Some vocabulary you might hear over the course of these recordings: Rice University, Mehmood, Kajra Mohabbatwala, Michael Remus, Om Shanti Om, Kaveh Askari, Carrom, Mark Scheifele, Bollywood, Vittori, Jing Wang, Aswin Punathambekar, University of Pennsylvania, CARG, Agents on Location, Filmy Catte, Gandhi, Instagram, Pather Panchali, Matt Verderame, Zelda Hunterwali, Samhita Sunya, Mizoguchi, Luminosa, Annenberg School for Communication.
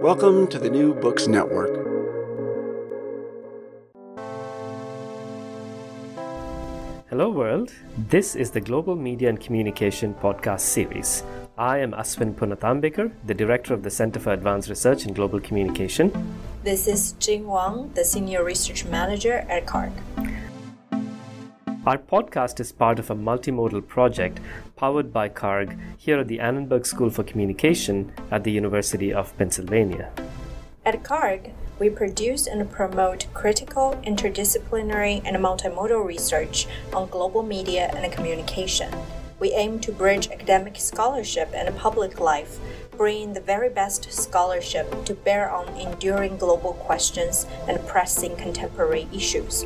Welcome to the New Books Network. Hello world, this is the Global Media and Communication podcast series. I am Aswin Punathambekar, the Director of the Center for Advanced Research in Global Communication. This is Jing Wang, the Senior Research Manager at CARG. Our podcast is part of a multimodal project powered by CARG here at the Annenberg School for Communication at the University of Pennsylvania. At CARG, we produce and promote critical, interdisciplinary, and multimodal research on global media and communication. We aim to bridge academic scholarship and public life, bringing the very best scholarship to bear on enduring global questions and pressing contemporary issues.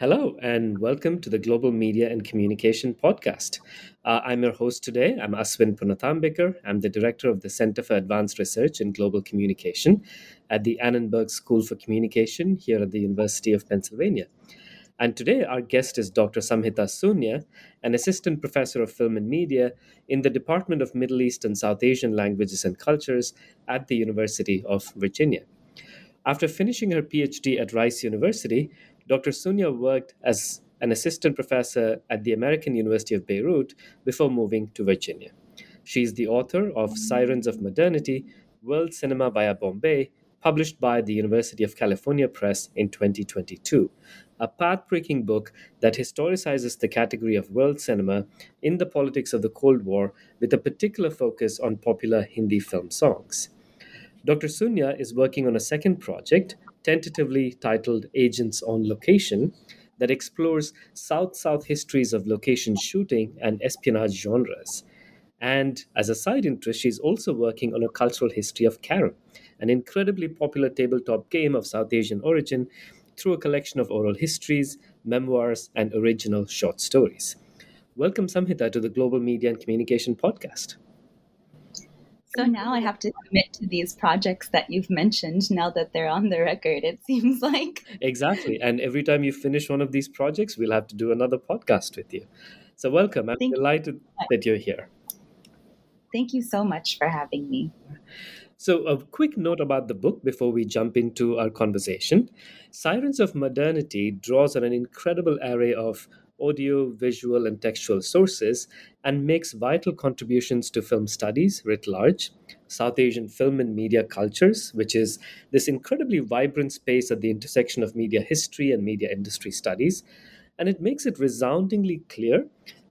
Hello, and welcome to the Global Media and Communication Podcast. I'm your host today. I'm Aswin Punathambekar. I'm the Director of the Center for Advanced Research in Global Communication at the Annenberg School for Communication here at the University of Pennsylvania. And today, our guest is Dr. Samhita Sunya, an Assistant Professor of Film and Media in the Department of Middle East and South Asian Languages and Cultures at the University of Virginia. After finishing her PhD at Rice University, Dr. Sunya worked as an assistant professor at the American University of Beirut before moving to Virginia. She is the author of Sirens of Modernity: World Cinema via Bombay, published by the University of California Press in 2022, a path-breaking book that historicizes the category of world cinema in the politics of the Cold War with a particular focus on popular Hindi film songs. Dr. Sunya is working on a second project, tentatively titled Agents on Location, that explores South-South histories of location shooting and espionage genres. And as a side interest, she's also working on a cultural history of Carrom, an incredibly popular tabletop game of South Asian origin, through a collection of oral histories, memoirs, and original short stories. Welcome, Samhita, to the Global Media and Communication Podcast. So now I have to commit to these projects that you've mentioned now that they're on the record, it seems like. Exactly. And every time you finish one of these projects, we'll have to do another podcast with you. So welcome. I'm delighted that you're here. Thank you so much for having me. So a quick note about the book before we jump into our conversation. Sirens of Modernity draws on an incredible array of audio, visual, and textual sources, and makes vital contributions to film studies writ large, South Asian film and media cultures, which is this incredibly vibrant space at the intersection of media history and media industry studies. And it makes it resoundingly clear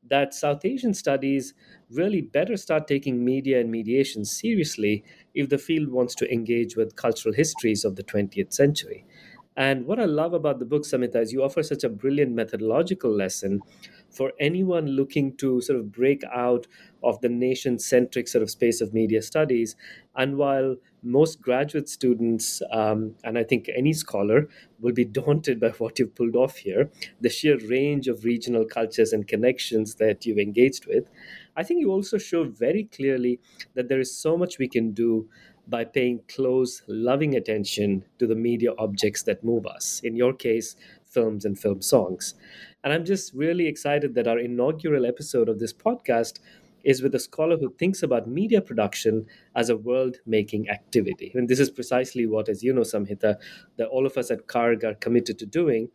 that South Asian studies really better start taking media and mediation seriously if the field wants to engage with cultural histories of the 20th century. And what I love about the book, Samhita, is you offer such a brilliant methodological lesson for anyone looking to sort of break out of the nation-centric sort of space of media studies. And while most graduate students, and I think any scholar, will be daunted by what you've pulled off here, the sheer range of regional cultures and connections that you've engaged with, I think you also show very clearly that there is so much we can do by paying close, loving attention to the media objects that move us, in your case, films and film songs. And I'm just really excited that our inaugural episode of this podcast is with a scholar who thinks about media production as a world-making activity. And this is precisely what, as you know, Samhita, that all of us at CARG are committed to doing.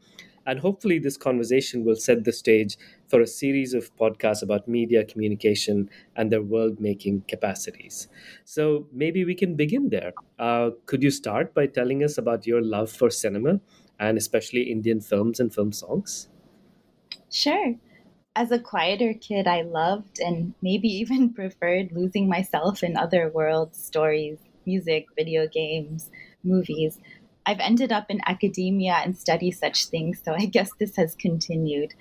And hopefully this conversation will set the stage for a series of podcasts about media, communication, and their world-making capacities. So maybe we can begin there. Could you start by telling us about your love for cinema, and especially Indian films and film songs? Sure. As a quieter kid, I loved and maybe even preferred losing myself in other world stories, music, video games, movies. I've ended up in academia and study such things, so I guess this has continued.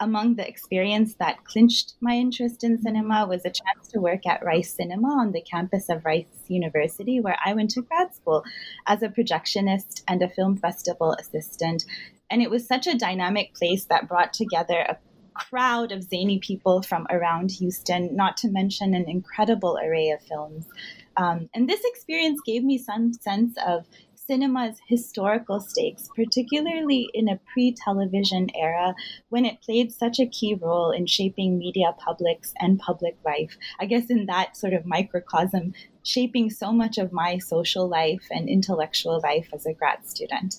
Among the experience that clinched my interest in cinema was a chance to work at Rice Cinema on the campus of Rice University, where I went to grad school as a projectionist and a film festival assistant. And it was such a dynamic place that brought together a crowd of zany people from around Houston, not to mention an incredible array of films. And this experience gave me some sense of cinema's historical stakes, particularly in a pre-television era when it played such a key role in shaping media publics and public life. I guess in that sort of microcosm, shaping so much of my social life and intellectual life as a grad student.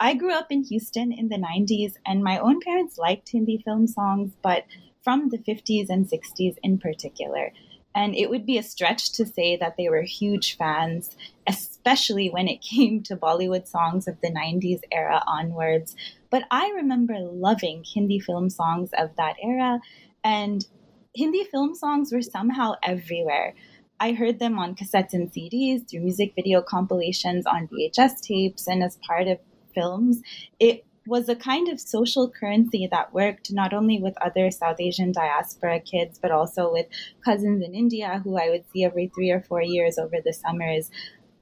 I grew up in Houston in the 90s, and my own parents liked Hindi film songs, but from the 50s and 60s in particular. And it would be a stretch to say that they were huge fans, especially when it came to Bollywood songs of the 90s era onwards. But I remember loving Hindi film songs of that era, and Hindi film songs were somehow everywhere. I heard them on cassettes and CDs, through music video compilations on VHS tapes, and as part of films. It was a kind of social currency that worked not only with other South Asian diaspora kids, but also with cousins in India who I would see every 3 or 4 years over the summers.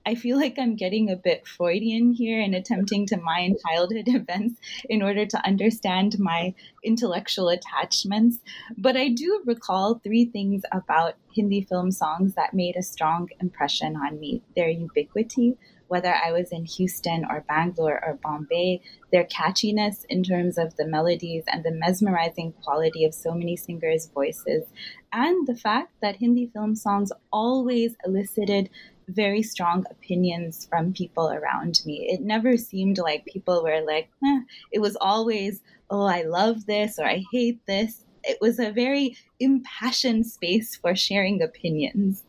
I feel like I'm getting a bit Freudian here and attempting to mine childhood events in order to understand my intellectual attachments. But I do recall 3 things about Hindi film songs that made a strong impression on me. Their ubiquity, whether I was in Houston or Bangalore or Bombay, their catchiness in terms of the melodies and the mesmerizing quality of so many singers' voices, and the fact that Hindi film songs always elicited very strong opinions from people around me. It never seemed like people were like, eh. It was always, oh, I love this or I hate this. It was a very impassioned space for sharing opinions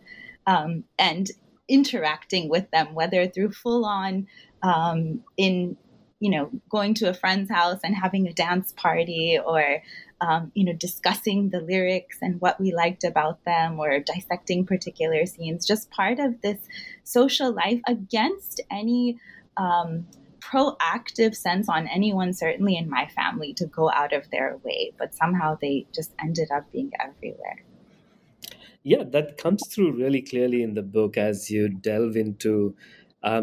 and interacting with them, whether through full-on going to a friend's house and having a dance party or discussing the lyrics and what we liked about them or dissecting particular scenes, just part of this social life against any proactive sense on anyone, certainly in my family, to go out of their way. But somehow they just ended up being everywhere. Yeah, that comes through really clearly in the book as you delve into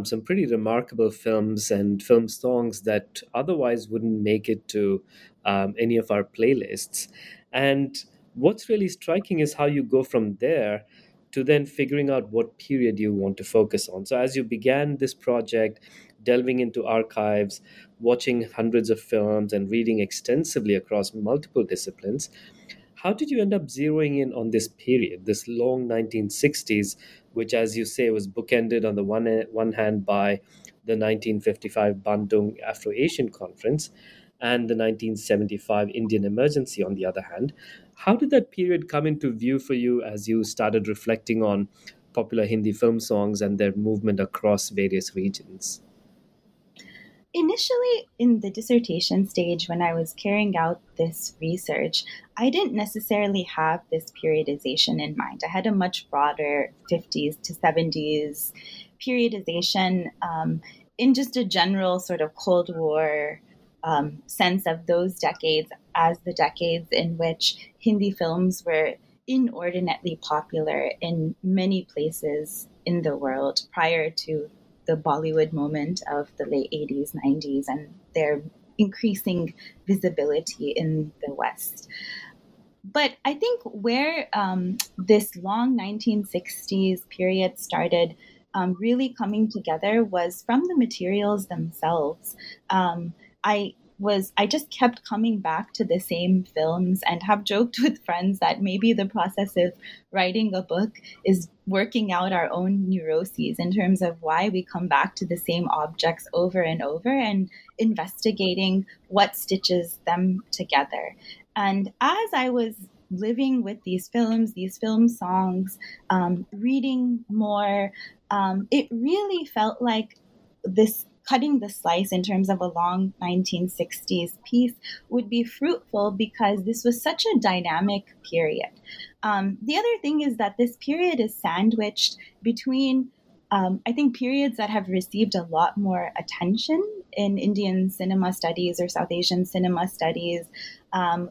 some pretty remarkable films and film songs that otherwise wouldn't make it to any of our playlists. And what's really striking is how you go from there to then figuring out what period you want to focus on. So as you began this project, delving into archives, watching hundreds of films and reading extensively across multiple disciplines, how did you end up zeroing in on this period, this long 1960s, which, as you say, was bookended on the one hand by the 1955 Bandung Afro-Asian Conference and the 1975 Indian Emergency on the other hand? How did that period come into view for you as you started reflecting on popular Hindi film songs and their movement across various regions? Initially, in the dissertation stage, when I was carrying out this research, I didn't necessarily have this periodization in mind. I had a much broader 50s to 70s periodization in just a general sort of Cold War sense of those decades as the decades in which Hindi films were inordinately popular in many places in the world prior to the Bollywood moment of the late 80s, 90s, and their increasing visibility in the West. But I think where this long 1960s period started really coming together was from the materials themselves. I just kept coming back to the same films and have joked with friends that maybe the process of writing a book is working out our own neuroses in terms of why we come back to the same objects over and over and investigating what stitches them together. And as I was living with these film songs, reading more, it really felt like this cutting the slice in terms of a long 1960s piece would be fruitful because this was such a dynamic period. The other thing is that this period is sandwiched between, I think, periods that have received a lot more attention in Indian cinema studies or South Asian cinema studies,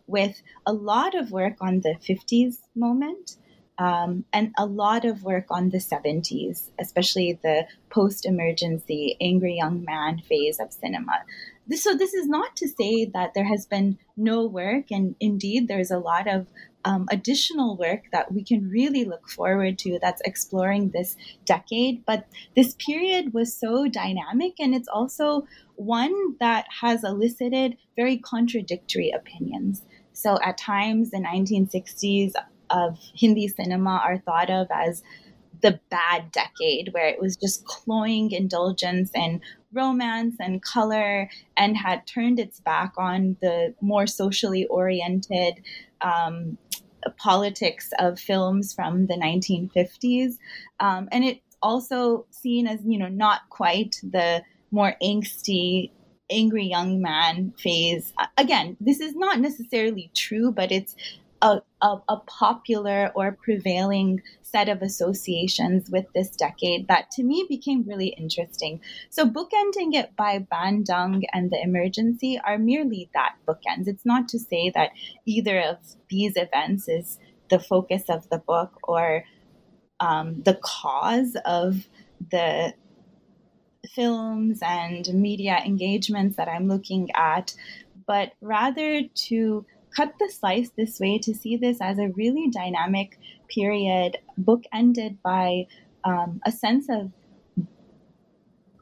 with a lot of work on the 50s moment. And a lot of work on the 70s, especially the post-emergency, angry young man phase of cinema. This is not to say that there has been no work, and indeed there's a lot of additional work that we can really look forward to that's exploring this decade. But this period was so dynamic, and it's also one that has elicited very contradictory opinions. So at times, the 1960s of Hindi cinema are thought of as the bad decade, where it was just cloying indulgence and romance and color, and had turned its back on the more socially oriented politics of films from the 1950s. And it's also seen as, you know, not quite the more angsty, angry young man phase. Again, this is not necessarily true, but it's a popular or prevailing set of associations with this decade that to me became really interesting. So bookending it by Bandung and The Emergency are merely that, bookends. It's not to say that either of these events is the focus of the book or the cause of the films and media engagements that I'm looking at, but rather to cut the slice this way, to see this as a really dynamic period, bookended by a sense of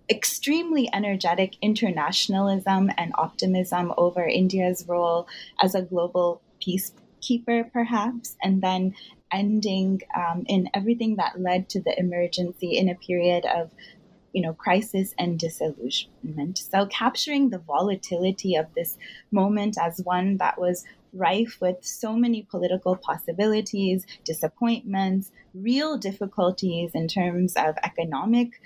extremely energetic internationalism and optimism over India's role as a global peacekeeper, perhaps, and then ending in everything that led to the emergency in a period of, you know, crisis and disillusionment. So capturing the volatility of this moment as one that was rife with so many political possibilities, disappointments, real difficulties in terms of economic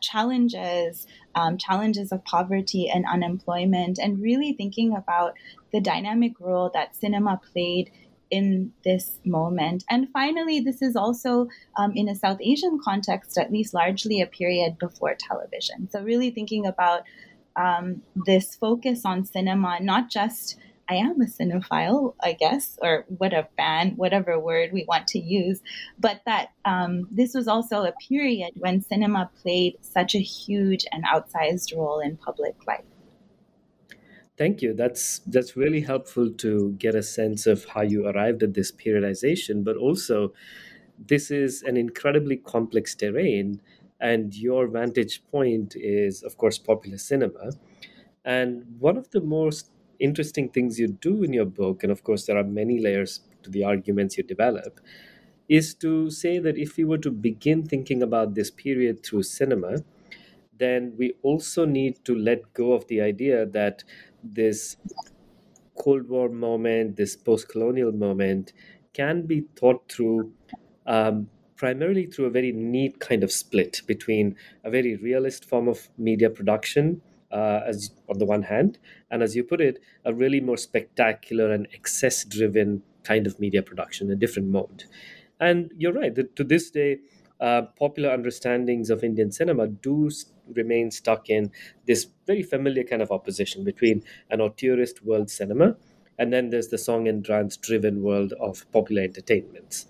challenges, challenges of poverty and unemployment, and really thinking about the dynamic role that cinema played in this moment. And finally, this is also in a South Asian context, at least largely a period before television. So really thinking about this focus on cinema, not just I am a cinephile, I guess, or what a fan, whatever word we want to use, but that this was also a period when cinema played such a huge and outsized role in public life. Thank you. That's really helpful to get a sense of how you arrived at this periodization, but also this is an incredibly complex terrain, and your vantage point is, of course, popular cinema. And one of the most interesting things you do in your book, and of course there are many layers to the arguments you develop, is to say that if we were to begin thinking about this period through cinema, then we also need to let go of the idea that this Cold War moment, this post-colonial moment, can be thought through primarily through a very neat kind of split between a very realist form of media production, as on the one hand, and as you put it, a really more spectacular and excess-driven kind of media production, a different mode. And you're right, that to this day, popular understandings of Indian cinema do remain stuck in this very familiar kind of opposition between an auteurist world cinema, and then there's the song and dance driven world of popular entertainments.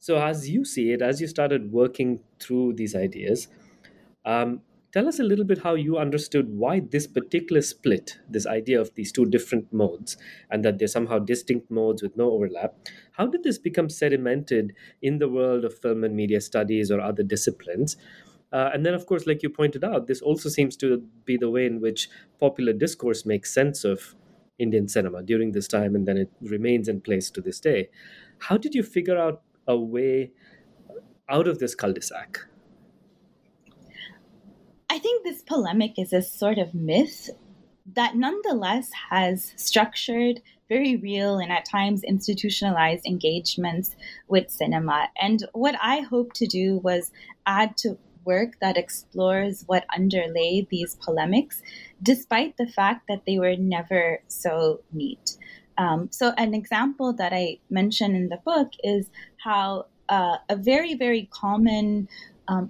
So as you see it, as you started working through these ideas, tell us a little bit how you understood why this particular split, this idea of these two different modes, and that they're somehow distinct modes with no overlap. How did this become sedimented in the world of film and media studies or other disciplines? And then, of course, like you pointed out, this also seems to be the way in which popular discourse makes sense of Indian cinema during this time, and then it remains in place to this day. How did you figure out a way out of this cul-de-sac? I think this polemic is a sort of myth that nonetheless has structured very real and at times institutionalized engagements with cinema. And what I hope to do was add to work that explores what underlay these polemics, despite the fact that they were never so neat. So an example that I mention in the book is how a very, very common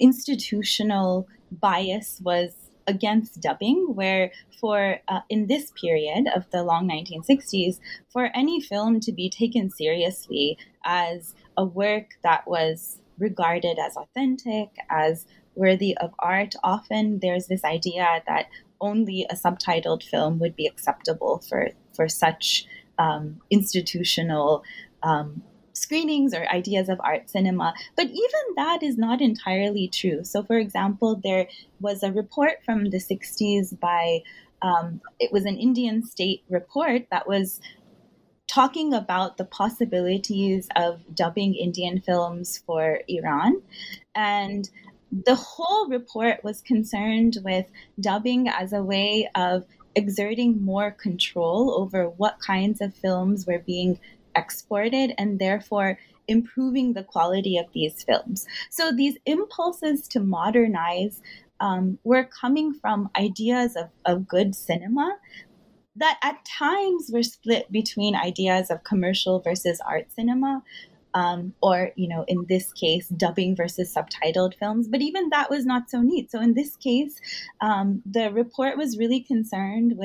institutional bias was against dubbing, where for in this period of the long 1960s, for any film to be taken seriously as a work that was regarded as authentic, as worthy of art, often there's this idea that only a subtitled film would be acceptable for such institutional screenings or ideas of art cinema. But even that is not entirely true. So, for example, there was a report from the 60s by, it was an Indian state report that was talking about the possibilities of dubbing Indian films for Iran. And the whole report was concerned with dubbing as a way of exerting more control over what kinds of films were being exported and therefore improving the quality of these films. So these impulses to modernize were coming from ideas of good cinema that at times were split between ideas of commercial versus art cinema. Or, you know, in this case, dubbing versus subtitled films. But even that was not so neat. So in this case, the report was really concerned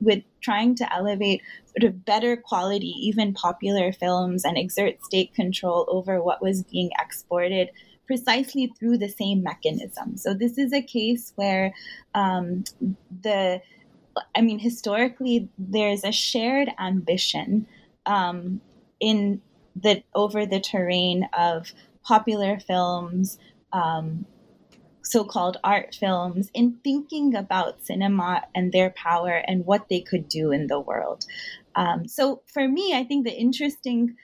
with trying to elevate sort of better quality, even popular films, and exert state control over what was being exported precisely through the same mechanism. So this is a case where historically, there's a shared ambition over the terrain of popular films, so-called art films, in thinking about cinema and their power and what they could do in the world. So for me, I think the interesting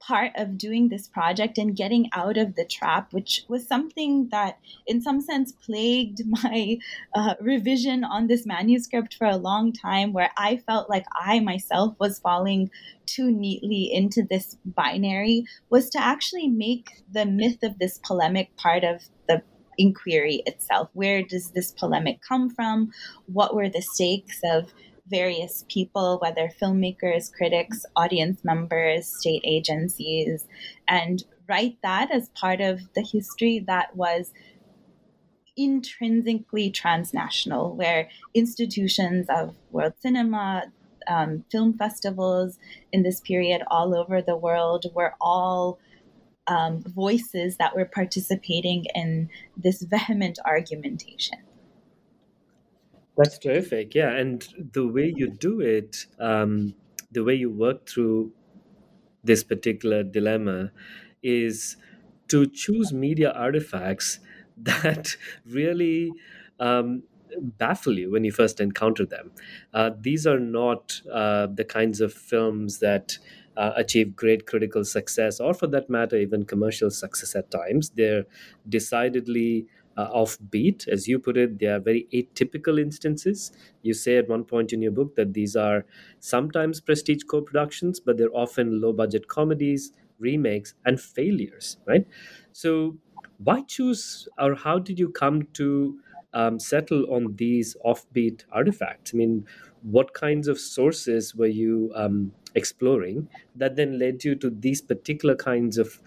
part of doing this project and getting out of the trap, which was something that in some sense plagued my revision on this manuscript for a long time, where I felt like I myself was falling too neatly into this binary, was to actually make the myth of this polemic part of the inquiry itself. Where does this polemic come from? What were the stakes of various people, whether filmmakers, critics, audience members, state agencies, and write that as part of the history that was intrinsically transnational, where institutions of world cinema, film festivals in this period all over the world were all voices that were participating in this vehement argumentation. That's terrific, yeah. And the way you do it, the way you work through this particular dilemma is to choose media artifacts that really baffle you when you first encounter them. These are not the kinds of films that achieve great critical success, or for that matter, even commercial success at times. They're decidedly offbeat, as you put it. They are very atypical instances. You say at one point in your book that these are sometimes prestige co-productions, but they're often low-budget comedies, remakes, and failures, right? So why choose, or how did you come to settle on these offbeat artifacts? I mean, what kinds of sources were you exploring that then led you to these particular kinds of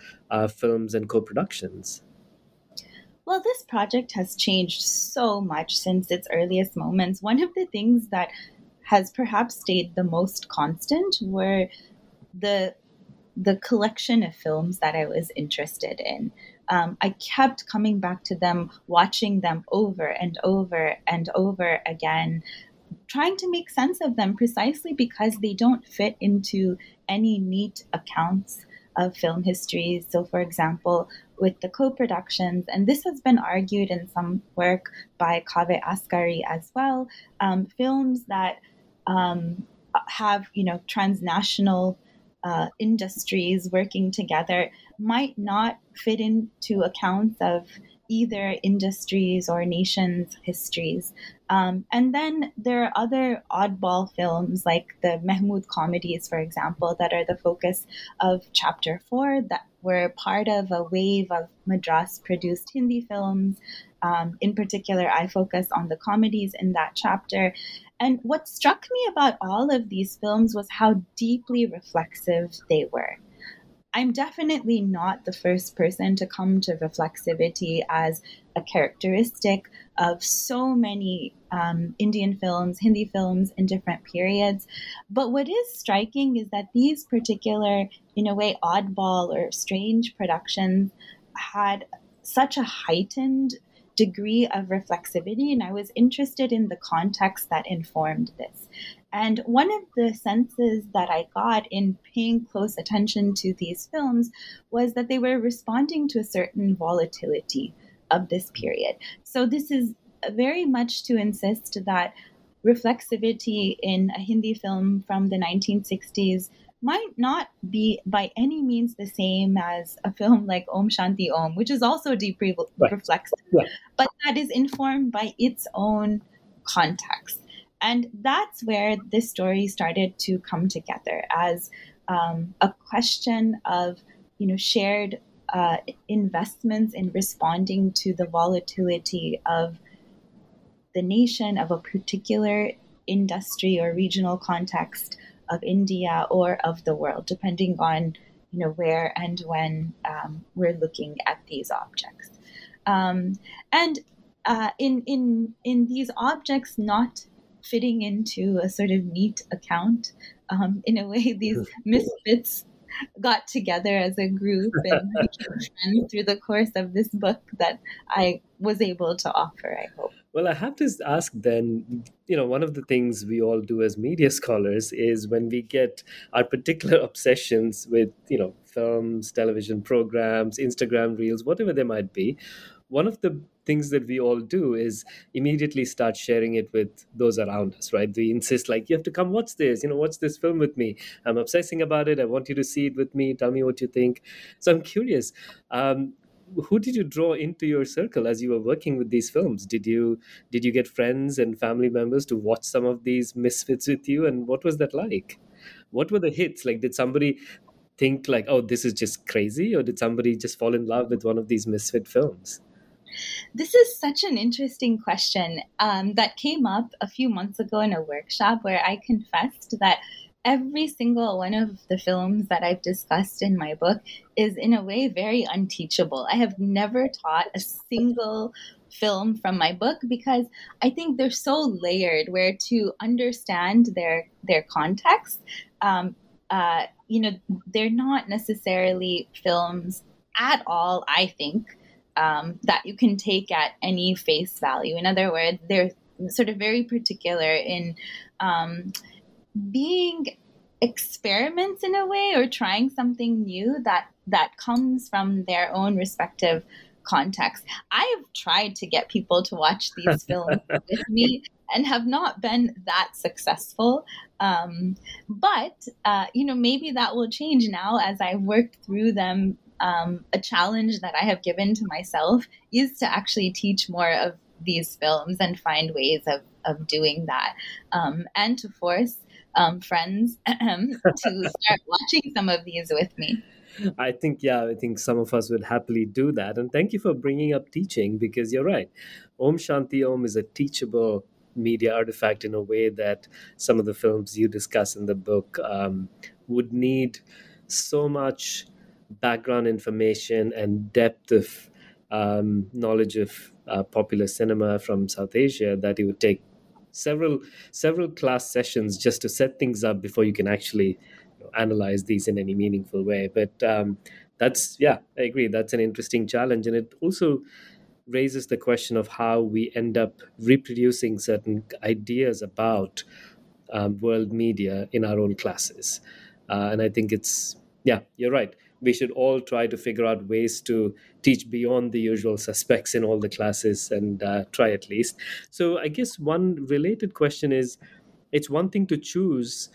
films and co-productions? Well, this project has changed so much since its earliest moments. One of the things that has perhaps stayed the most constant were the collection of films that I was interested in. I kept coming back to them, watching them over and over and over again, trying to make sense of them precisely because they don't fit into any neat accounts of film histories. So, for example, with the co-productions, and this has been argued in some work by Kaveh Askari as well, films that have, transnational industries working together might not fit into accounts of either industries or nations' histories. And then there are other oddball films like the Mehmood comedies, for example, that are the focus of Chapter 4 that were part of a wave of Madras-produced Hindi films. In particular, I focus on the comedies in that chapter. And what struck me about all of these films was how deeply reflexive they were. I'm definitely not the first person to come to reflexivity as a characteristic of so many Indian films, Hindi films in different periods. But what is striking is that these particular, in a way, oddball or strange productions had such a heightened degree of reflexivity, and I was interested in the context that informed this. And one of the senses that I got in paying close attention to these films was that they were responding to a certain volatility of this period. So this is very much to insist that reflexivity in a Hindi film from the 1960s might not be by any means the same as a film like Om Shanti Om, which is also deeply reflexive, but that is informed by its own context. And that's where this story started to come together as a question of, you know, shared investments in responding to the volatility of the nation, of a particular industry or regional context of India or of the world, depending on, you know, where and when we're looking at these objects. In these objects not fitting into a sort of neat account, in a way, these misfits got together as a group and became friends through the course of this book that I was able to offer, I hope. Well, I have to ask then, you know, one of the things we all do as media scholars is when we get our particular obsessions with, you know, films, television programs, Instagram reels, whatever they might be, one of the things that we all do is immediately start sharing it with those around us, right? We insist, like, you have to come watch this, you know, watch this film with me. I'm obsessing about it. I want you to see it with me. Tell me what you think. So I'm curious, who did you draw into your circle as you were working with these films? Did you get friends and family members to watch some of these misfits with you? And what was that like? What were the hits? Like, did somebody think like, oh, this is just crazy? Or did somebody just fall in love with one of these misfit films? This is such an interesting question that came up a few months ago in a workshop where I confessed that every single one of the films that I've discussed in my book is in a way very unteachable. I have never taught a single film from my book because I think they're so layered where to understand their context, you know, they're not necessarily films at all, I think, that you can take at any face value. In other words, they're sort of very particular in being experiments in a way, or trying something new that comes from their own respective context. I've tried to get people to watch these films with me and have not been that successful. But you know, maybe that will change now as I work through them. A challenge that I have given to myself is to actually teach more of these films and find ways of doing that, and to force friends to start watching some of these with me. I think some of us would happily do that. And thank you for bringing up teaching, because you're right. Om Shanti Om is a teachable media artifact in a way that some of the films you discuss in the book would need so much background information and depth of knowledge of popular cinema from South Asia that it would take several class sessions just to set things up before you can actually, you know, analyze these in any meaningful way. But I agree. That's an interesting challenge. And it also raises the question of how we end up reproducing certain ideas about world media in our own classes. And I think it's, you're right. We should all try to figure out ways to teach beyond the usual suspects in all the classes and try at least. So I guess one related question is, it's one thing to choose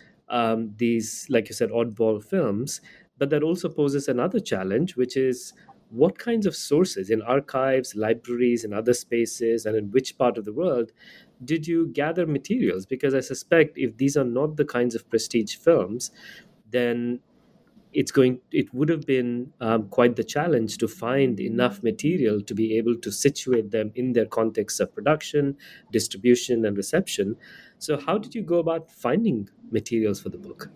these, like you said, oddball films, but that also poses another challenge, which is what kinds of sources in archives, libraries, and other spaces, and in which part of the world did you gather materials? Because I suspect if these are not the kinds of prestige films, then it would have been quite the challenge to find enough material to be able to situate them in their context of production, distribution, and reception. So how did you go about finding materials for the book?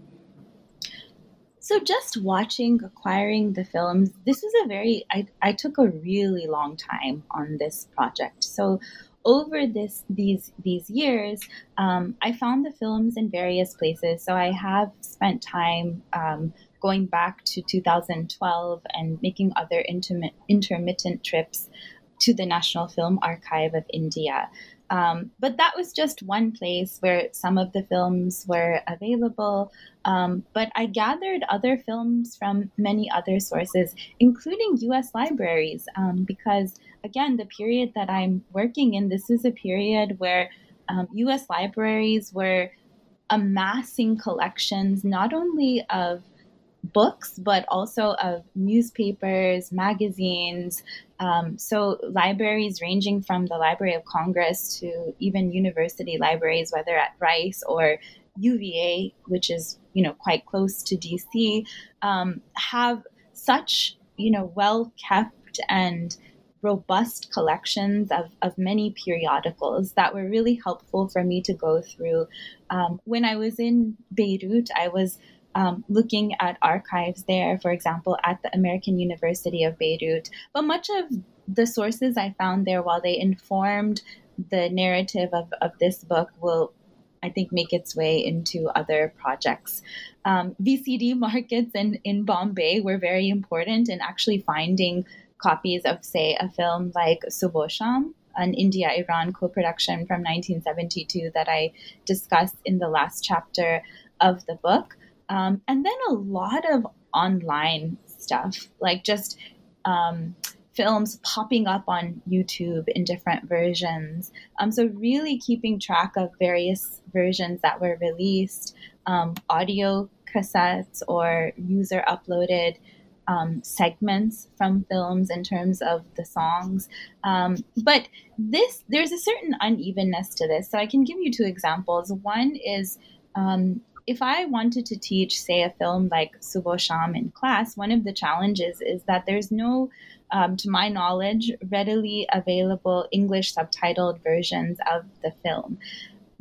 So just watching, acquiring the films, this is I took a really long time on this project. So over these years, I found the films in various places. So I have spent time going back to 2012 and making other intermittent trips to the National Film Archive of India. But that was just one place where some of the films were available. But I gathered other films from many other sources, including U.S. libraries, because, again, the period that I'm working in, this is a period where U.S. libraries were amassing collections, not only of books, but also of newspapers, magazines. So libraries ranging from the Library of Congress to even university libraries, whether at Rice or UVA, which is, quite close to DC, have such, well-kept and robust collections of many periodicals that were really helpful for me to go through. When I was in Beirut, I was looking at archives there, for example, at the American University of Beirut. But much of the sources I found there, while they informed the narrative of this book, will, I think, make its way into other projects. VCD markets in Bombay were very important in actually finding copies of, say, a film like Subah-o-Shaam, an India-Iran co-production from 1972 that I discussed in the last chapter of the book. And then a lot of online stuff, like just films popping up on YouTube in different versions. So really keeping track of various versions that were released, audio cassettes or user uploaded segments from films in terms of the songs. But there's a certain unevenness to this. So I can give you two examples. One is, if I wanted to teach, say, a film like Subah-o-Shaam in class, one of the challenges is that there's no, to my knowledge, readily available English subtitled versions of the film.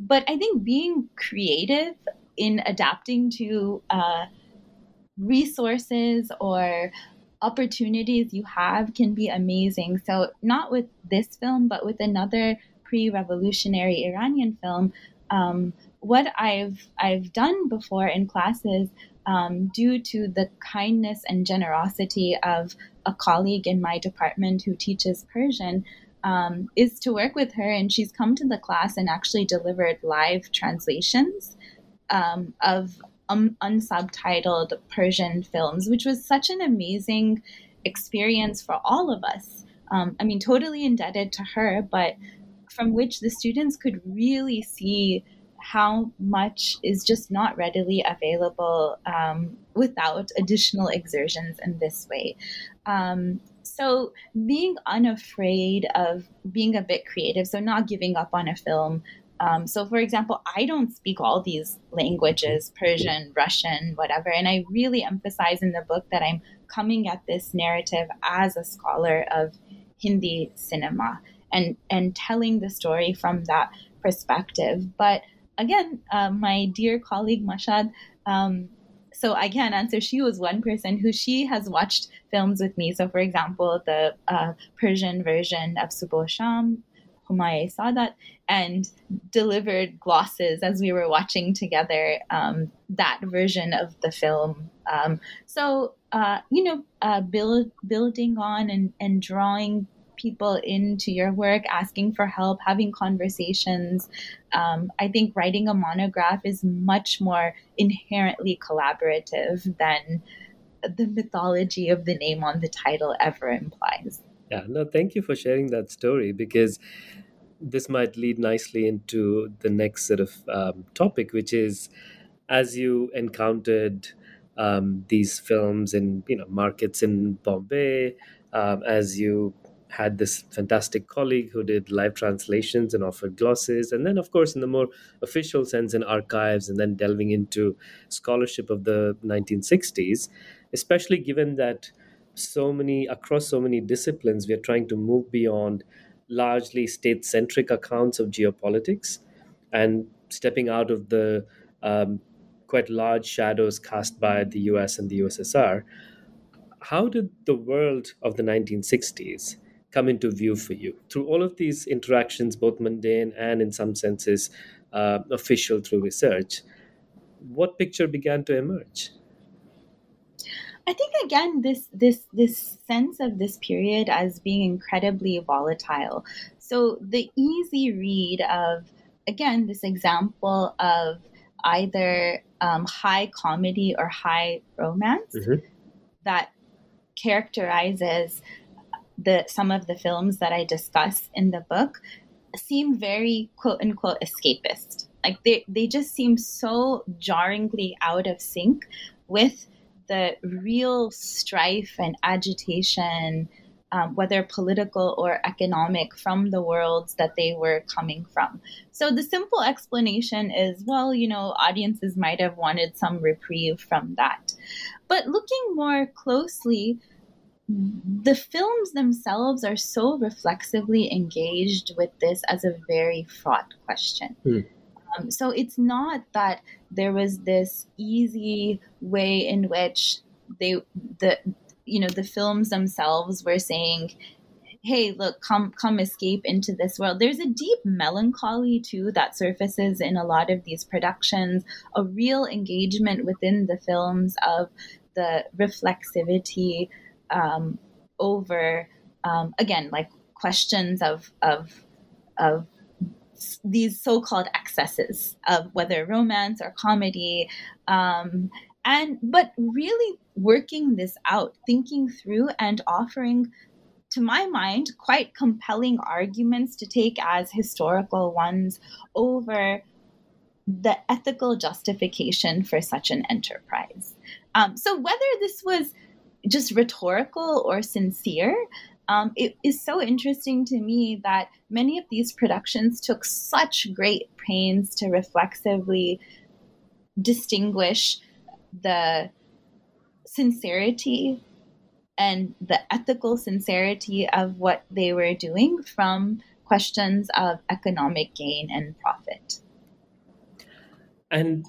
But I think being creative in adapting to resources or opportunities you have can be amazing. So not with this film, but with another pre-revolutionary Iranian film, what I've done before in classes, due to the kindness and generosity of a colleague in my department who teaches Persian, is to work with her. And she's come to the class and actually delivered live translations of unsubtitled Persian films, which was such an amazing experience for all of us. Totally indebted to her, but from which the students could really see how much is just not readily available without additional exertions in this way. So being unafraid of being a bit creative, so not giving up on a film. So for example, I don't speak all these languages, Persian, Russian, whatever. And I really emphasize in the book that I'm coming at this narrative as a scholar of Hindi cinema and telling the story from that perspective. But again, my dear colleague Mashhad, so I can't answer. She was one person who she has watched films with me. So, for example, the Persian version of Subah-o-Shaam, Humayun Sadat, and delivered glosses as we were watching together that version of the film. Building on and drawing people into your work, asking for help, having conversations. I think writing a monograph is much more inherently collaborative than the mythology of the name on the title ever implies. Yeah, no, thank you for sharing that story, because this might lead nicely into the next sort of topic, which is, as you encountered these films in markets in Bombay, as you had this fantastic colleague who did live translations and offered glosses. And then, of course, in the more official sense in archives and then delving into scholarship of the 1960s, especially given that across so many disciplines, we are trying to move beyond largely state-centric accounts of geopolitics and stepping out of the quite large shadows cast by the US and the USSR. How did the world of the 1960s come into view for you through all of these interactions, both mundane and in some senses official through research? What picture began to emerge? I think, again, this sense of this period as being incredibly volatile. So the easy read of, again, this example of either high comedy or high romance that characterizes some of the films that I discuss in the book seem very, quote unquote, escapist. Like they just seem so jarringly out of sync with the real strife and agitation, whether political or economic, from the worlds that they were coming from. So the simple explanation is, well, you know, audiences might have wanted some reprieve from that. But looking more closely, the films themselves are so reflexively engaged with this as a very fraught question. So it's not that there was this easy way in which the films themselves were saying, hey, look, come escape into this world. There's a deep melancholy, too, that surfaces in a lot of these productions, a real engagement within the films of the reflexivity over, again, like questions of these so-called excesses of whether romance or comedy, but really working this out, thinking through and offering, to my mind, quite compelling arguments to take as historical ones over the ethical justification for such an enterprise. So whether this was just rhetorical or sincere, it is so interesting to me that many of these productions took such great pains to reflexively distinguish the sincerity and the ethical sincerity of what they were doing from questions of economic gain and profit. And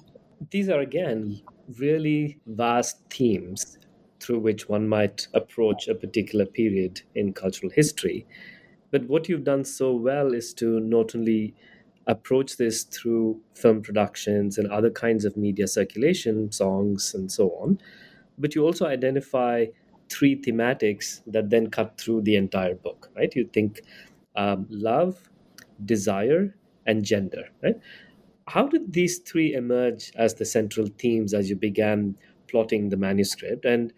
these are, again, really vast themes through which one might approach a particular period in cultural history. But what you've done so well is to not only approach this through film productions and other kinds of media circulation, songs and so on, but you also identify three thematics that then cut through the entire book, right? You think love, desire, and gender, right? How did these three emerge as the central themes as you began plotting the manuscript, and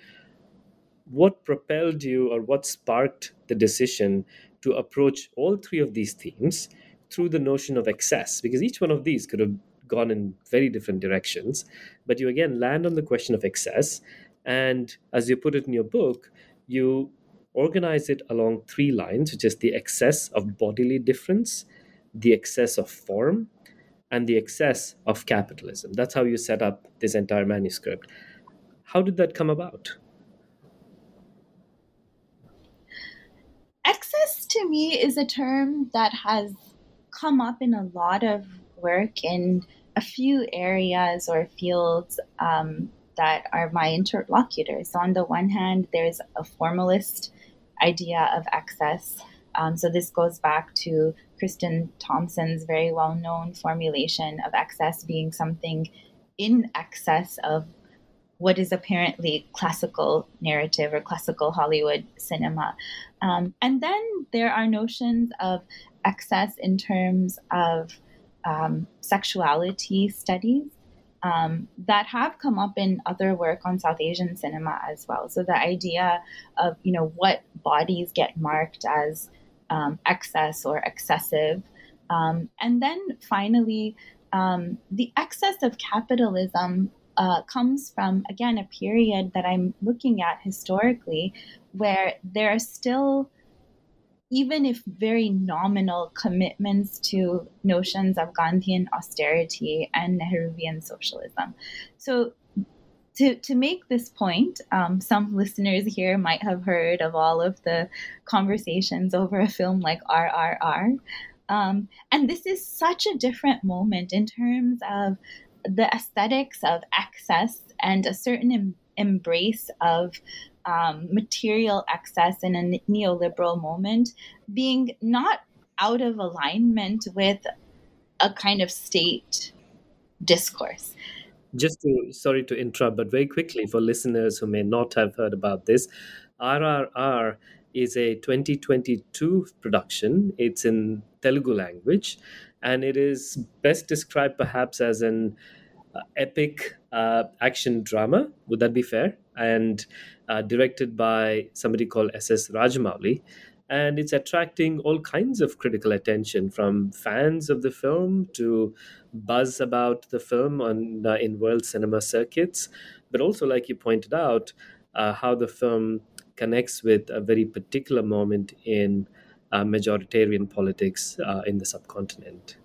what propelled you or what sparked the decision to approach all three of these themes through the notion of excess? Because each one of these could have gone in very different directions, but you again land on the question of excess, and as you put it in your book, you organize it along three lines, which is the excess of bodily difference, the excess of form, and the excess of capitalism. That's how you set up this entire manuscript. How did that come about? Excess to me is a term that has come up in a lot of work in a few areas or fields that are my interlocutors. So on the one hand, there's a formalist idea of excess. So this goes back to Kristen Thompson's very well-known formulation of excess being something in excess of what is apparently classical narrative or classical Hollywood cinema. And then there are notions of excess in terms of sexuality studies that have come up in other work on South Asian cinema as well. So the idea of, you know, what bodies get marked as excess or excessive. And then finally, the excess of capitalism comes from, again, a period that I'm looking at historically where there are still, even if very nominal, commitments to notions of Gandhian austerity and Nehruvian socialism. So to make this point, some listeners here might have heard of all of the conversations over a film like RRR. And this is such a different moment in terms of the aesthetics of excess and a certain embrace of material excess in a neoliberal moment being not out of alignment with a kind of state discourse. Just to, sorry to interrupt, but very quickly for listeners who may not have heard about this, RRR is a 2022 production. It's in Telugu language, and it is best described perhaps as an epic action drama. Would that be fair? And directed by somebody called S.S. Rajamouli. And it's attracting all kinds of critical attention from fans of the film to buzz about the film on in world cinema circuits. But also, like you pointed out, how the film connects with a very particular moment in majoritarian politics in the subcontinent.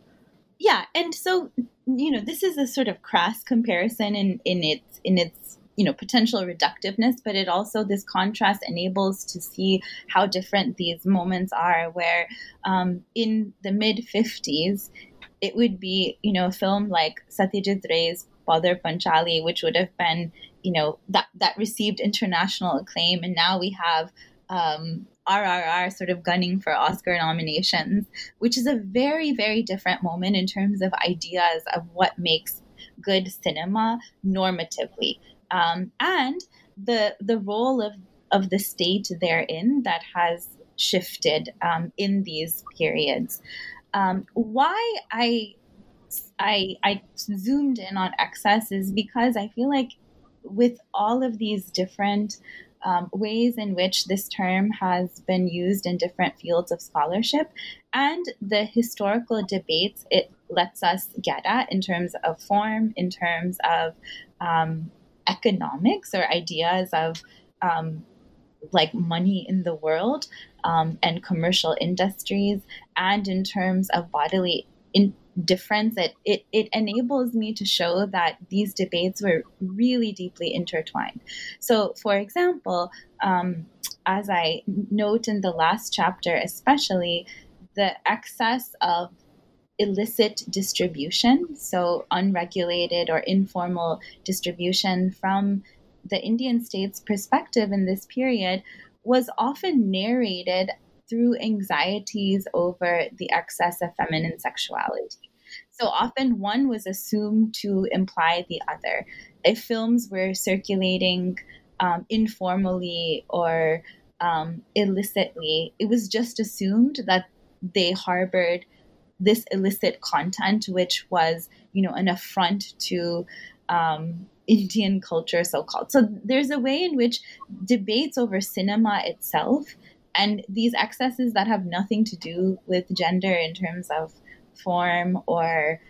Yeah, and so, you know, this is a sort of crass comparison in its you know, potential reductiveness, but it also, this contrast enables to see how different these moments are, where in the mid-50s, it would be, you know, a film like Satyajit Ray's Pather Panchali, which would have been, you know, that received international acclaim. And now we have RRR sort of gunning for Oscar nominations, which is a very, very different moment in terms of ideas of what makes good cinema normatively. And the role of the state therein that has shifted in these periods. Why I zoomed in on excess is because I feel like with all of these different ways in which this term has been used in different fields of scholarship and the historical debates it lets us get at in terms of form, in terms of economics or ideas of like money in the world and commercial industries, and in terms of bodily difference, it enables me to show that these debates were really deeply intertwined. So, for example, as I note in the last chapter, especially the excess of illicit distribution, so unregulated or informal distribution from the Indian state's perspective in this period, was often narrated through anxieties over the excess of feminine sexuality. So often one was assumed to imply the other. If films were circulating informally or illicitly, it was just assumed that they harbored this illicit content, which was, you know, an affront to Indian culture, so-called. So there's a way in which debates over cinema itself and these excesses that have nothing to do with gender in terms of form or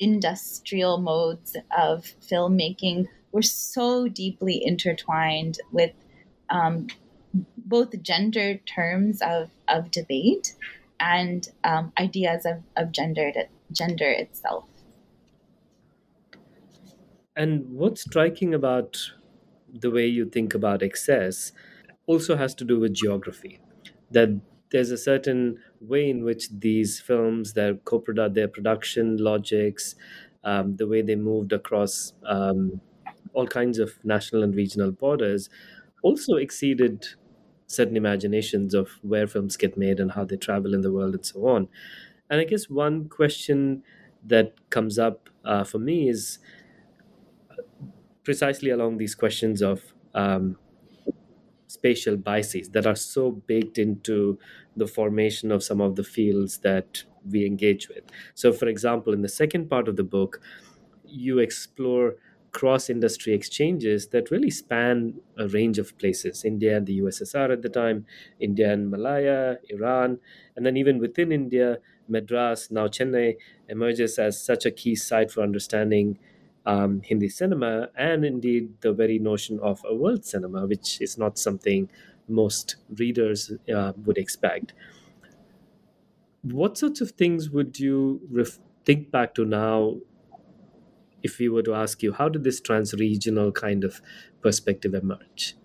industrial modes of filmmaking were so deeply intertwined with both gender terms of debate and ideas of gender itself. And what's striking about the way you think about excess also has to do with geography, that there's a certain way in which these films, their production logics, the way they moved across all kinds of national and regional borders also exceeded certain imaginations of where films get made and how they travel in the world and so on. And I guess one question that comes up for me is precisely along these questions of spatial biases that are so baked into the formation of some of the fields that we engage with. So, for example, in the second part of the book, you explore cross-industry exchanges that really span a range of places, India and the USSR at the time, India and Malaya, Iran, and then even within India, Madras, now Chennai, emerges as such a key site for understanding Hindi cinema and indeed the very notion of a world cinema, which is not something most readers would expect. What sorts of things would you think back to now if we were to ask you, how did this trans-regional kind of perspective emerge?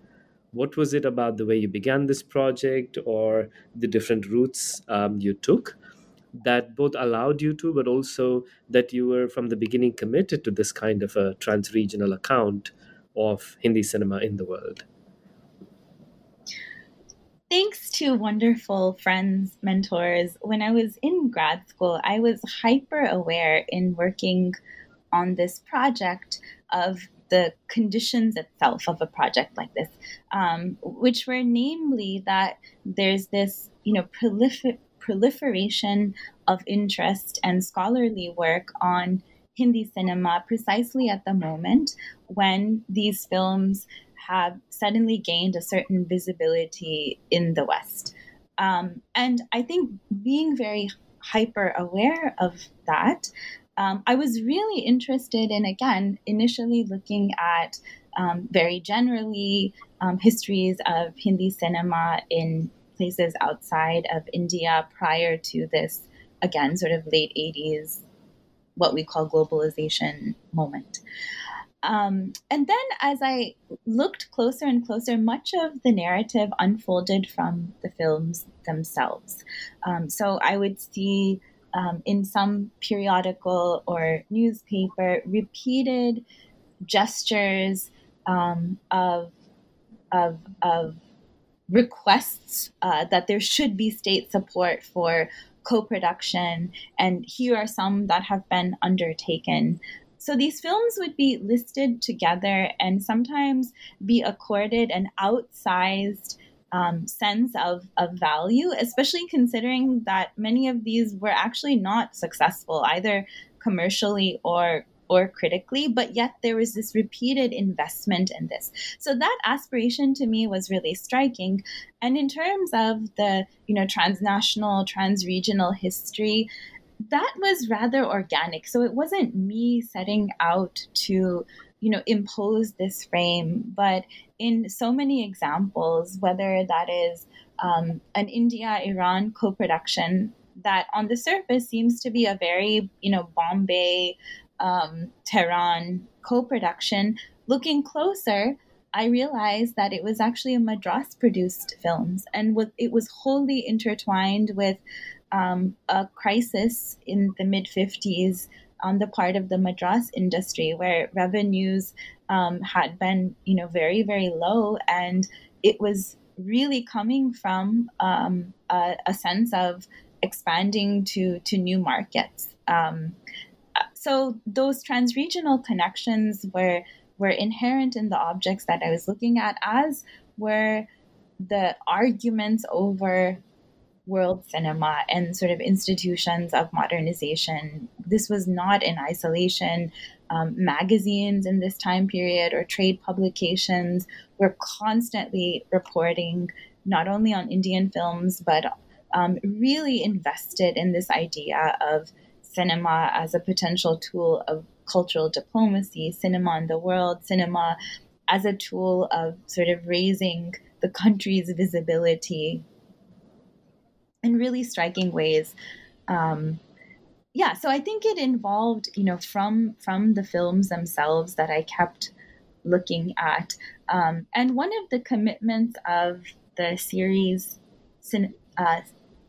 What was it about the way you began this project or the different routes you took that both allowed you to, but also that you were from the beginning committed to this kind of a trans-regional account of Hindi cinema in the world? Thanks to wonderful friends, mentors, when I was in grad school, I was hyper aware in working on this project of the conditions itself of a project like this, which were namely that there's this, proliferation of interest and scholarly work on Hindi cinema precisely at the moment when these films have suddenly gained a certain visibility in the West. And I think being very hyper aware of that, I was really interested in, again, initially looking at very generally histories of Hindi cinema in places outside of India prior to this, again, sort of late 80s, what we call globalization moment. And then as I looked closer and closer, much of the narrative unfolded from the films themselves. So I would see in some periodical or newspaper repeated gestures of requests that there should be state support for co-production, and here are some that have been undertaken. So these films would be listed together and sometimes be accorded an outsized sense of value, especially considering that many of these were actually not successful, either commercially or critically, but yet there was this repeated investment in this. So that aspiration to me was really striking. And in terms of the, transnational, transregional history, that was rather organic. So it wasn't me setting out to, impose this frame, but in so many examples, whether that is an India-Iran co-production that on the surface seems to be a very, Bombay, Tehran co-production, looking closer, I realized that it was actually a Madras-produced films, and it was wholly intertwined with a crisis in the mid-50s on the part of the Madras industry, where revenues had been, very, very low, and it was really coming from a sense of expanding to new markets. So those transregional connections were inherent in the objects that I was looking at, as were the arguments over world cinema and sort of institutions of modernization. This was not in isolation. Magazines in this time period or trade publications were constantly reporting not only on Indian films, but really invested in this idea of cinema as a potential tool of cultural diplomacy, cinema in the world, cinema as a tool of sort of raising the country's visibility in really striking ways. So I think it involved, from the films themselves that I kept looking at. And one of the commitments of the series,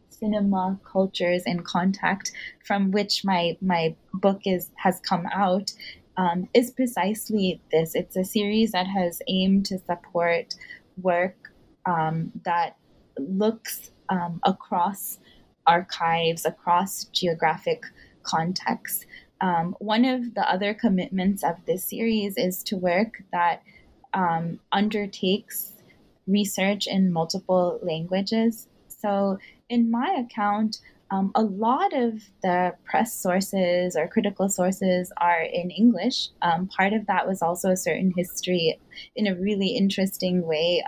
Cinema Cultures in Contact, from which my book has come out, is precisely this. It's a series that has aimed to support work that looks across archives, across geographic contexts. One of the other commitments of this series is to work that undertakes research in multiple languages. So in my account, a lot of the press sources or critical sources are in English. Part of that was also a certain history in a really interesting way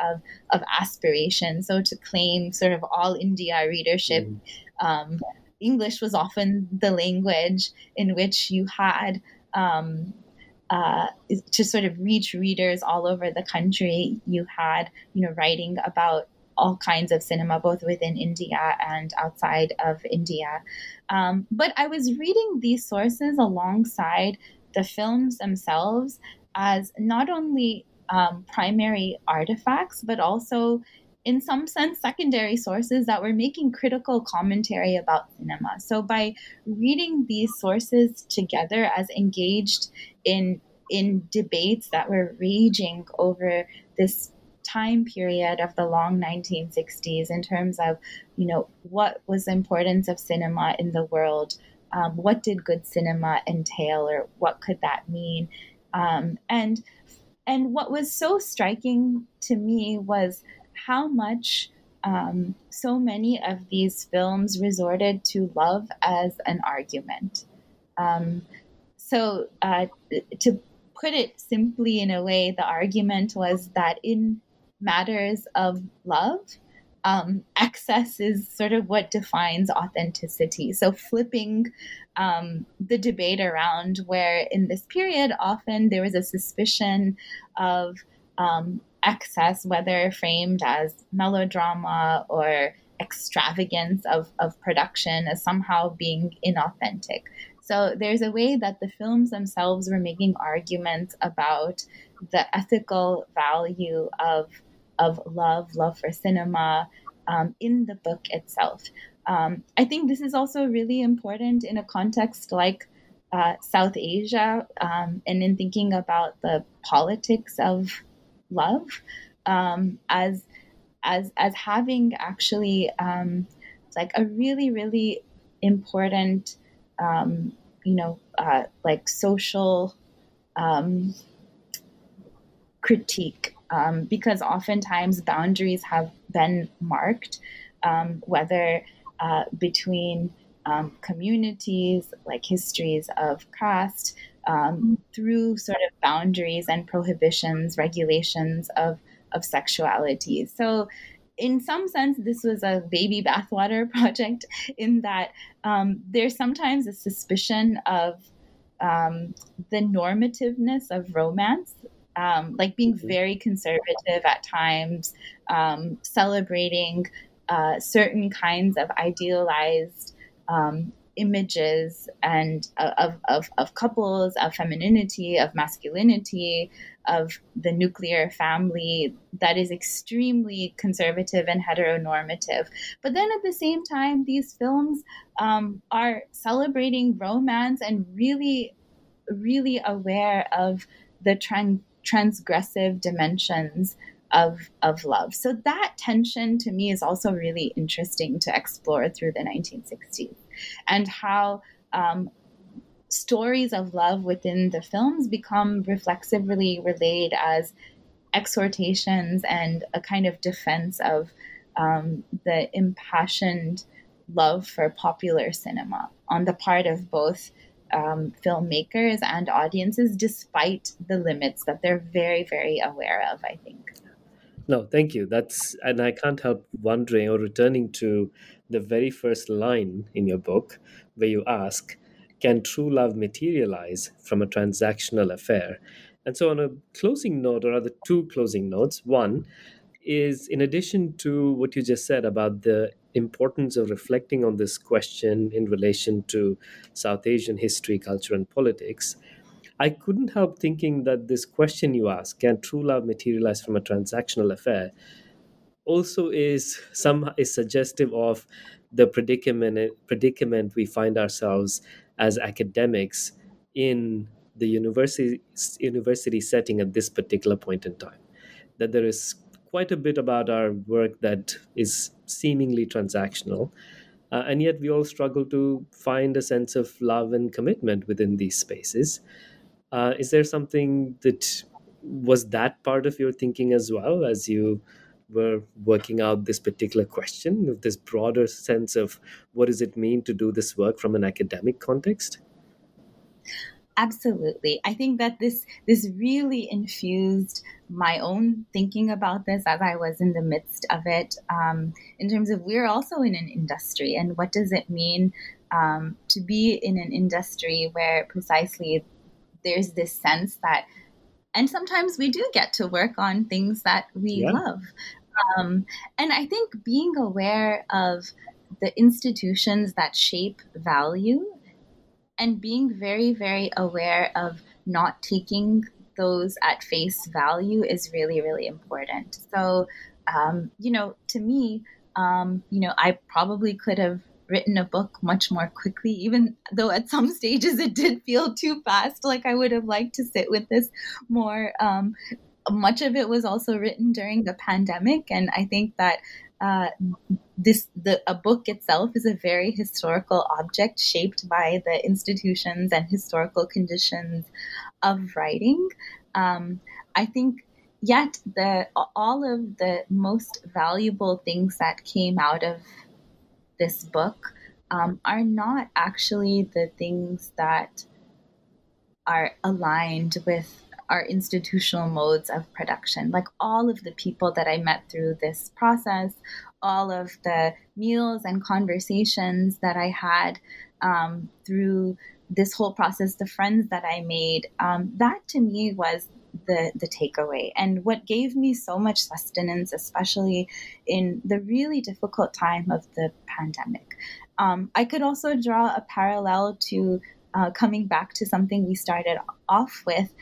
of aspiration. So to claim sort of all India readership, English was often the language in which you had to sort of reach readers all over the country. You had, writing about all kinds of cinema, both within India and outside of India. But I was reading these sources alongside the films themselves as not only primary artifacts, but also in some sense secondary sources that were making critical commentary about cinema. So by reading these sources together as engaged in debates that were raging over this time period of the long 1960s in terms of, what was the importance of cinema in the world, What did good cinema entail, or what could that mean? And what was so striking to me was how much so many of these films resorted to love as an argument. So to put it simply, in a way, the argument was that in matters of love, excess is sort of what defines authenticity. So flipping the debate around, where in this period, often there was a suspicion of excess, whether framed as melodrama or extravagance of production, as somehow being inauthentic. So there's a way that the films themselves were making arguments about the ethical value of love for cinema in the book itself. I think this is also really important in a context like South Asia, and in thinking about the politics of love, as having actually like a really, really important like social critique, because oftentimes boundaries have been marked, whether between communities, like histories of caste, through sort of boundaries and prohibitions, regulations of sexuality. So in some sense, this was a baby bathwater project, in that there's sometimes a suspicion of the normativeness of romance, like being very conservative at times, celebrating certain kinds of idealized images and of couples, of femininity, of masculinity, of the nuclear family, that is extremely conservative and heteronormative. But then at the same time, these films are celebrating romance and really, really aware of the transgressive dimensions of love. So that tension to me is also really interesting to explore through the 1960s, and how stories of love within the films become reflexively relayed as exhortations and a kind of defense of the impassioned love for popular cinema on the part of both filmmakers and audiences, despite the limits that they're very, very aware of, I think. No, thank you. And I can't help wondering or returning to the very first line in your book, where you ask, can true love materialize from a transactional affair? And so on a closing note, or rather two closing notes, one is, in addition to what you just said about the importance of reflecting on this question in relation to South Asian history, culture, and politics, I couldn't help thinking that this question you ask, can true love materialize from a transactional affair, also is suggestive of the predicament we find ourselves as academics in the university setting at this particular point in time. That there is quite a bit about our work that is seemingly transactional, and yet we all struggle to find a sense of love and commitment within these spaces. Is there something that was that part of your thinking as well, as you were working out this particular question, this broader sense of what does it mean to do this work from an academic context? Absolutely. I think that this really infused my own thinking about this as I was in the midst of it, in terms of we're also in an industry, and what does it mean to be in an industry where precisely there's this sense that, and sometimes we do get to work on things that we love. And I think being aware of the institutions that shape value, and being very, very aware of not taking those at face value, is really, really important. So, to me, I probably could have written a book much more quickly, even though at some stages it did feel too fast. Like, I would have liked to sit with this more. Much of it was also written during the pandemic. And I think that a book itself is a very historical object shaped by the institutions and historical conditions of writing. I think yet all of the most valuable things that came out of this book are not actually the things that are aligned with our institutional modes of production. Like all of the people that I met through this process, all of the meals and conversations that I had through this whole process, the friends that I made, that to me was the takeaway. And what gave me so much sustenance, especially in the really difficult time of the pandemic. I could also draw a parallel to coming back to something we started off with,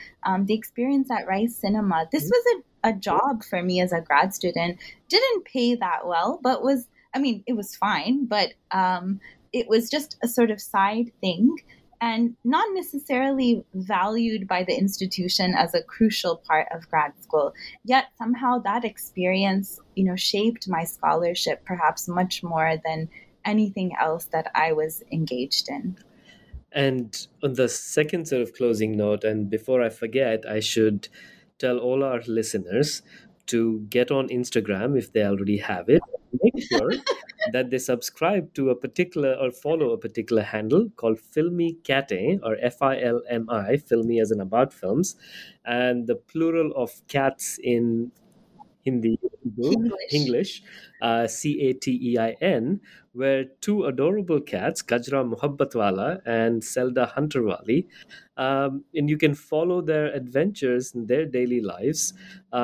the experience at Rice Cinema. This was a job for me as a grad student. Didn't pay that well, but it was fine, but it was just a sort of side thing and not necessarily valued by the institution as a crucial part of grad school. Yet somehow that experience, shaped my scholarship perhaps much more than anything else that I was engaged in. And on the second sort of closing note, and before I forget, I should tell all our listeners to get on Instagram if they already have it. Make sure that they subscribe to a particular or follow a particular handle called Filmy Catte, or Filmi, Filmy as in about films, and the plural of cats in Hindi, English, Catein, where two adorable cats, Kajra Mohabbatwala and Zelda Hunterwali, and you can follow their adventures in their daily lives,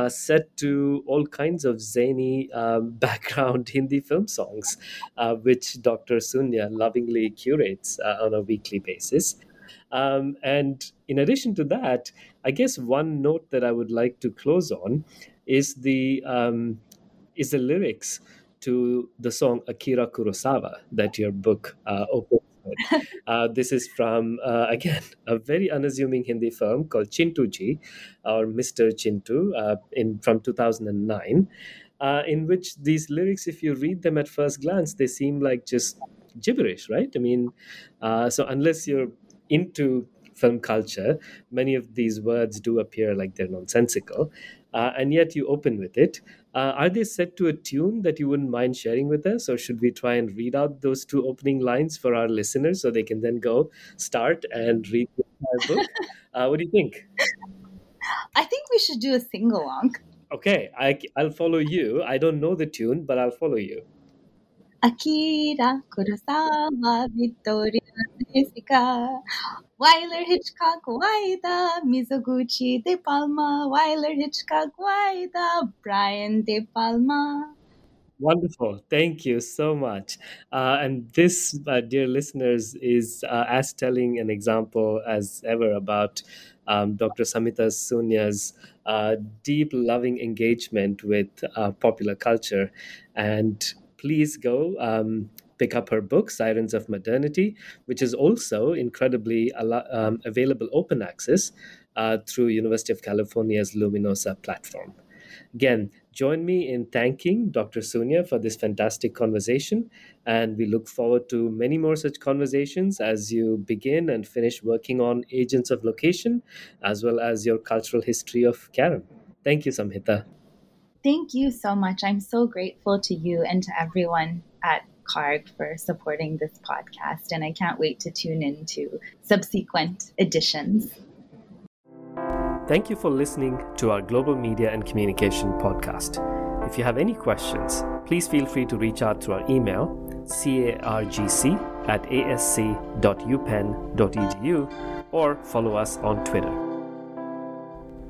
set to all kinds of zany background Hindi film songs, which Dr. Sunya lovingly curates on a weekly basis. And in addition to that, I guess one note that I would like to close on is the lyrics to the song Akira Kurosawa that your book opens with. This is from, again, a very unassuming Hindi film called Chintuji, or Mr. Chintu, from 2009, in which these lyrics, if you read them at first glance, they seem like just gibberish, right? So unless you're into film culture, many of these words do appear like they're nonsensical. And yet you open with it. Are they set to a tune that you wouldn't mind sharing with us? Or should we try and read out those two opening lines for our listeners so they can then go start and read the entire book? What do you think? I think we should do a sing-along. Okay, I'll follow you. I don't know the tune, but I'll follow you. Akira Kurosawa, Vittori, Nesika, Weiler Hitchcock, Waida, Mizoguchi De Palma, Weiler Hitchcock, Waida, Brian De Palma. Wonderful. Thank you so much. And this, dear listeners, is as telling an example as ever about Dr. Samhita Sunya's deep, loving engagement with popular culture. And please go pick up her book, Sirens of Modernity, which is also incredibly available open access through University of California's Luminosa platform. Again, join me in thanking Dr. Sunya for this fantastic conversation, and we look forward to many more such conversations as you begin and finish working on Agents of Location, as well as your cultural history of Carrom. Thank you, Samhita. Thank you so much. I'm so grateful to you and to everyone at CARG for supporting this podcast, and I can't wait to tune into subsequent editions. Thank you for listening to our Global Media and Communication podcast. If you have any questions, please feel free to reach out through our email, cargc@asc.upenn.edu, or follow us on Twitter.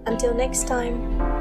Until next time.